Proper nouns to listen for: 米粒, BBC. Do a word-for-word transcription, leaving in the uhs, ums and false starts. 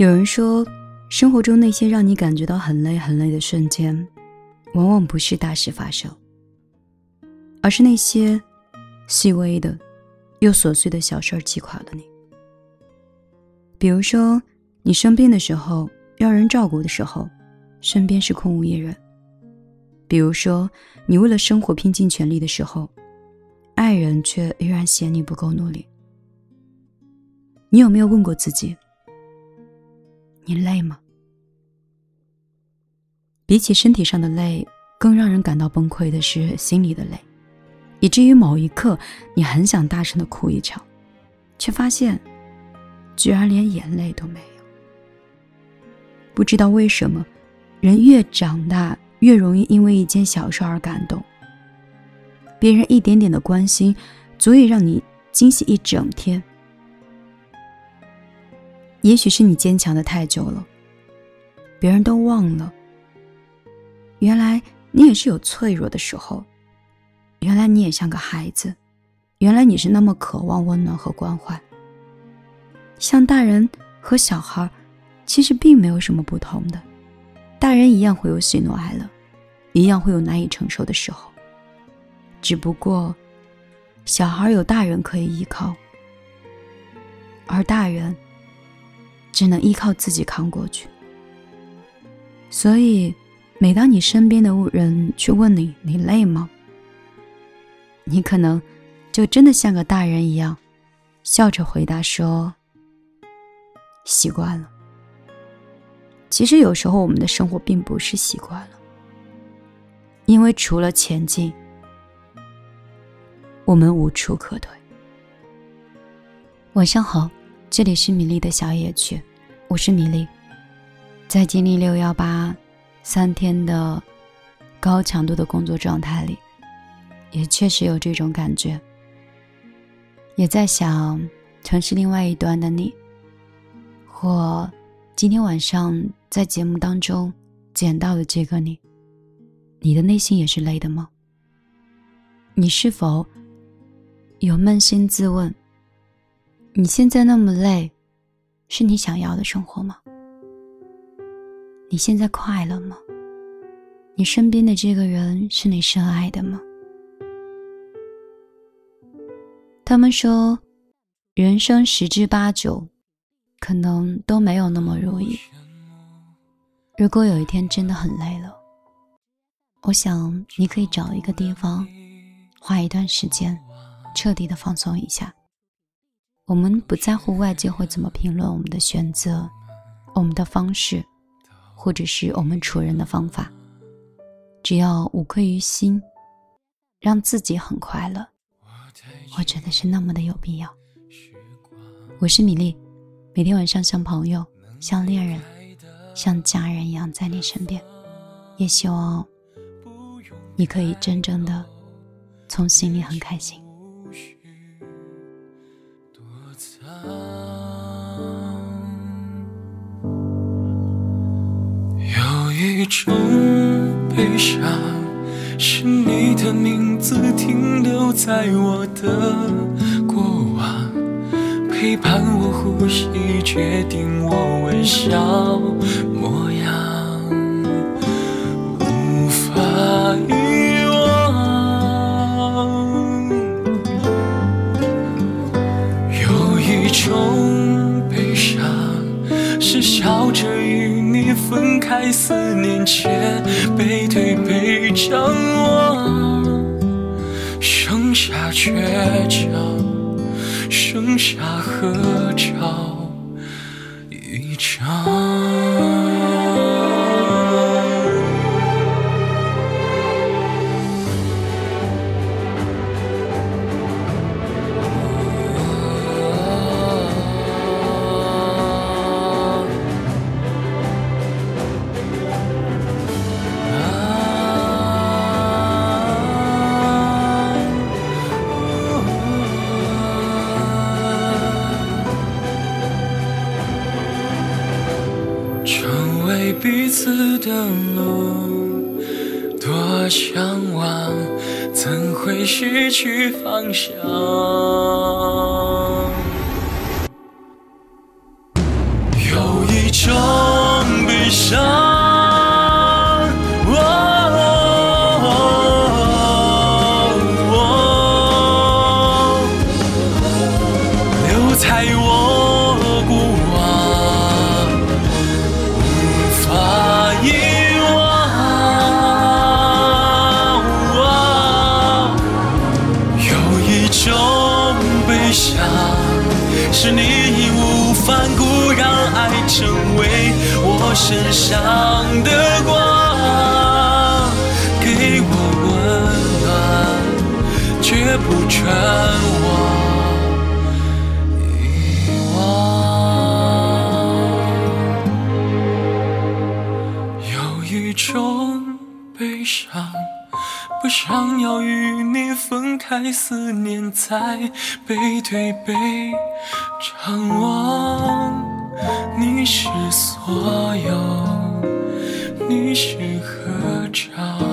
有人说，生活中那些让你感觉到很累很累的瞬间，往往不是大事发生，而是那些细微的又琐碎的小事儿击垮了你。比如说，你生病的时候，要人照顾的时候，身边是空无一人。比如说，你为了生活拼尽全力的时候，爱人却依然嫌你不够努力。你有没有问过自己，你累吗？比起身体上的累，更让人感到崩溃的是心里的累，以至于某一刻你很想大声地哭一场，却发现居然连眼泪都没有。不知道为什么，人越长大越容易因为一件小事而感动，别人一点点的关心足以让你惊喜一整天。也许是你坚强的太久了，别人都忘了原来你也是有脆弱的时候，原来你也像个孩子，原来你是那么渴望温暖和关怀。像大人和小孩其实并没有什么不同的，大人一样会有喜怒哀乐，一样会有难以承受的时候，只不过小孩有大人可以依靠，而大人只能依靠自己扛过去。所以每当你身边的人去问你你累吗，你可能就真的像个大人一样笑着回答说习惯了。其实有时候我们的生活并不是习惯了，因为除了前进我们无处可退。晚上好，这里是米粒的小野区，我是米粒。在经历六一八三天的高强度的工作状态里，也确实有这种感觉，也在想城市另外一端的你，或今天晚上在节目当中捡到的这个你，你的内心也是累的吗？你是否有扪心自问，你现在那么累，是你想要的生活吗？你现在快乐吗？你身边的这个人是你深爱的吗？他们说，人生十之八九，可能都没有那么如意。如果有一天真的很累了，我想你可以找一个地方，花一段时间，彻底的放松一下。我们不在乎外界会怎么评论我们的选择，我们的方式，或者是我们处人的方法，只要无愧于心，让自己很快乐，我觉得是那么的有必要。我是米粒，每天晚上像朋友，像恋人，像家人一样在你身边，也希望你可以真正的从心里很开心。有一种悲伤，是你的名字停留在我的过往，陪伴我呼吸，决定我微笑模样，无法遗忘。有一种悲伤，是笑着与你分开，思念却背对背张望，剩下倔强，剩下合照一张。彼此的梦多向往，怎会失去方向？有一一场悲伤，哦哦哦、留在我过往，无法遗忘、哦。有一种悲伤，是你义无反顾让爱成为我身上的光，给我温暖，却不劝我遗忘。有一种悲伤，不想要与你分开，思念在背对背张望。你是所有，你是合照。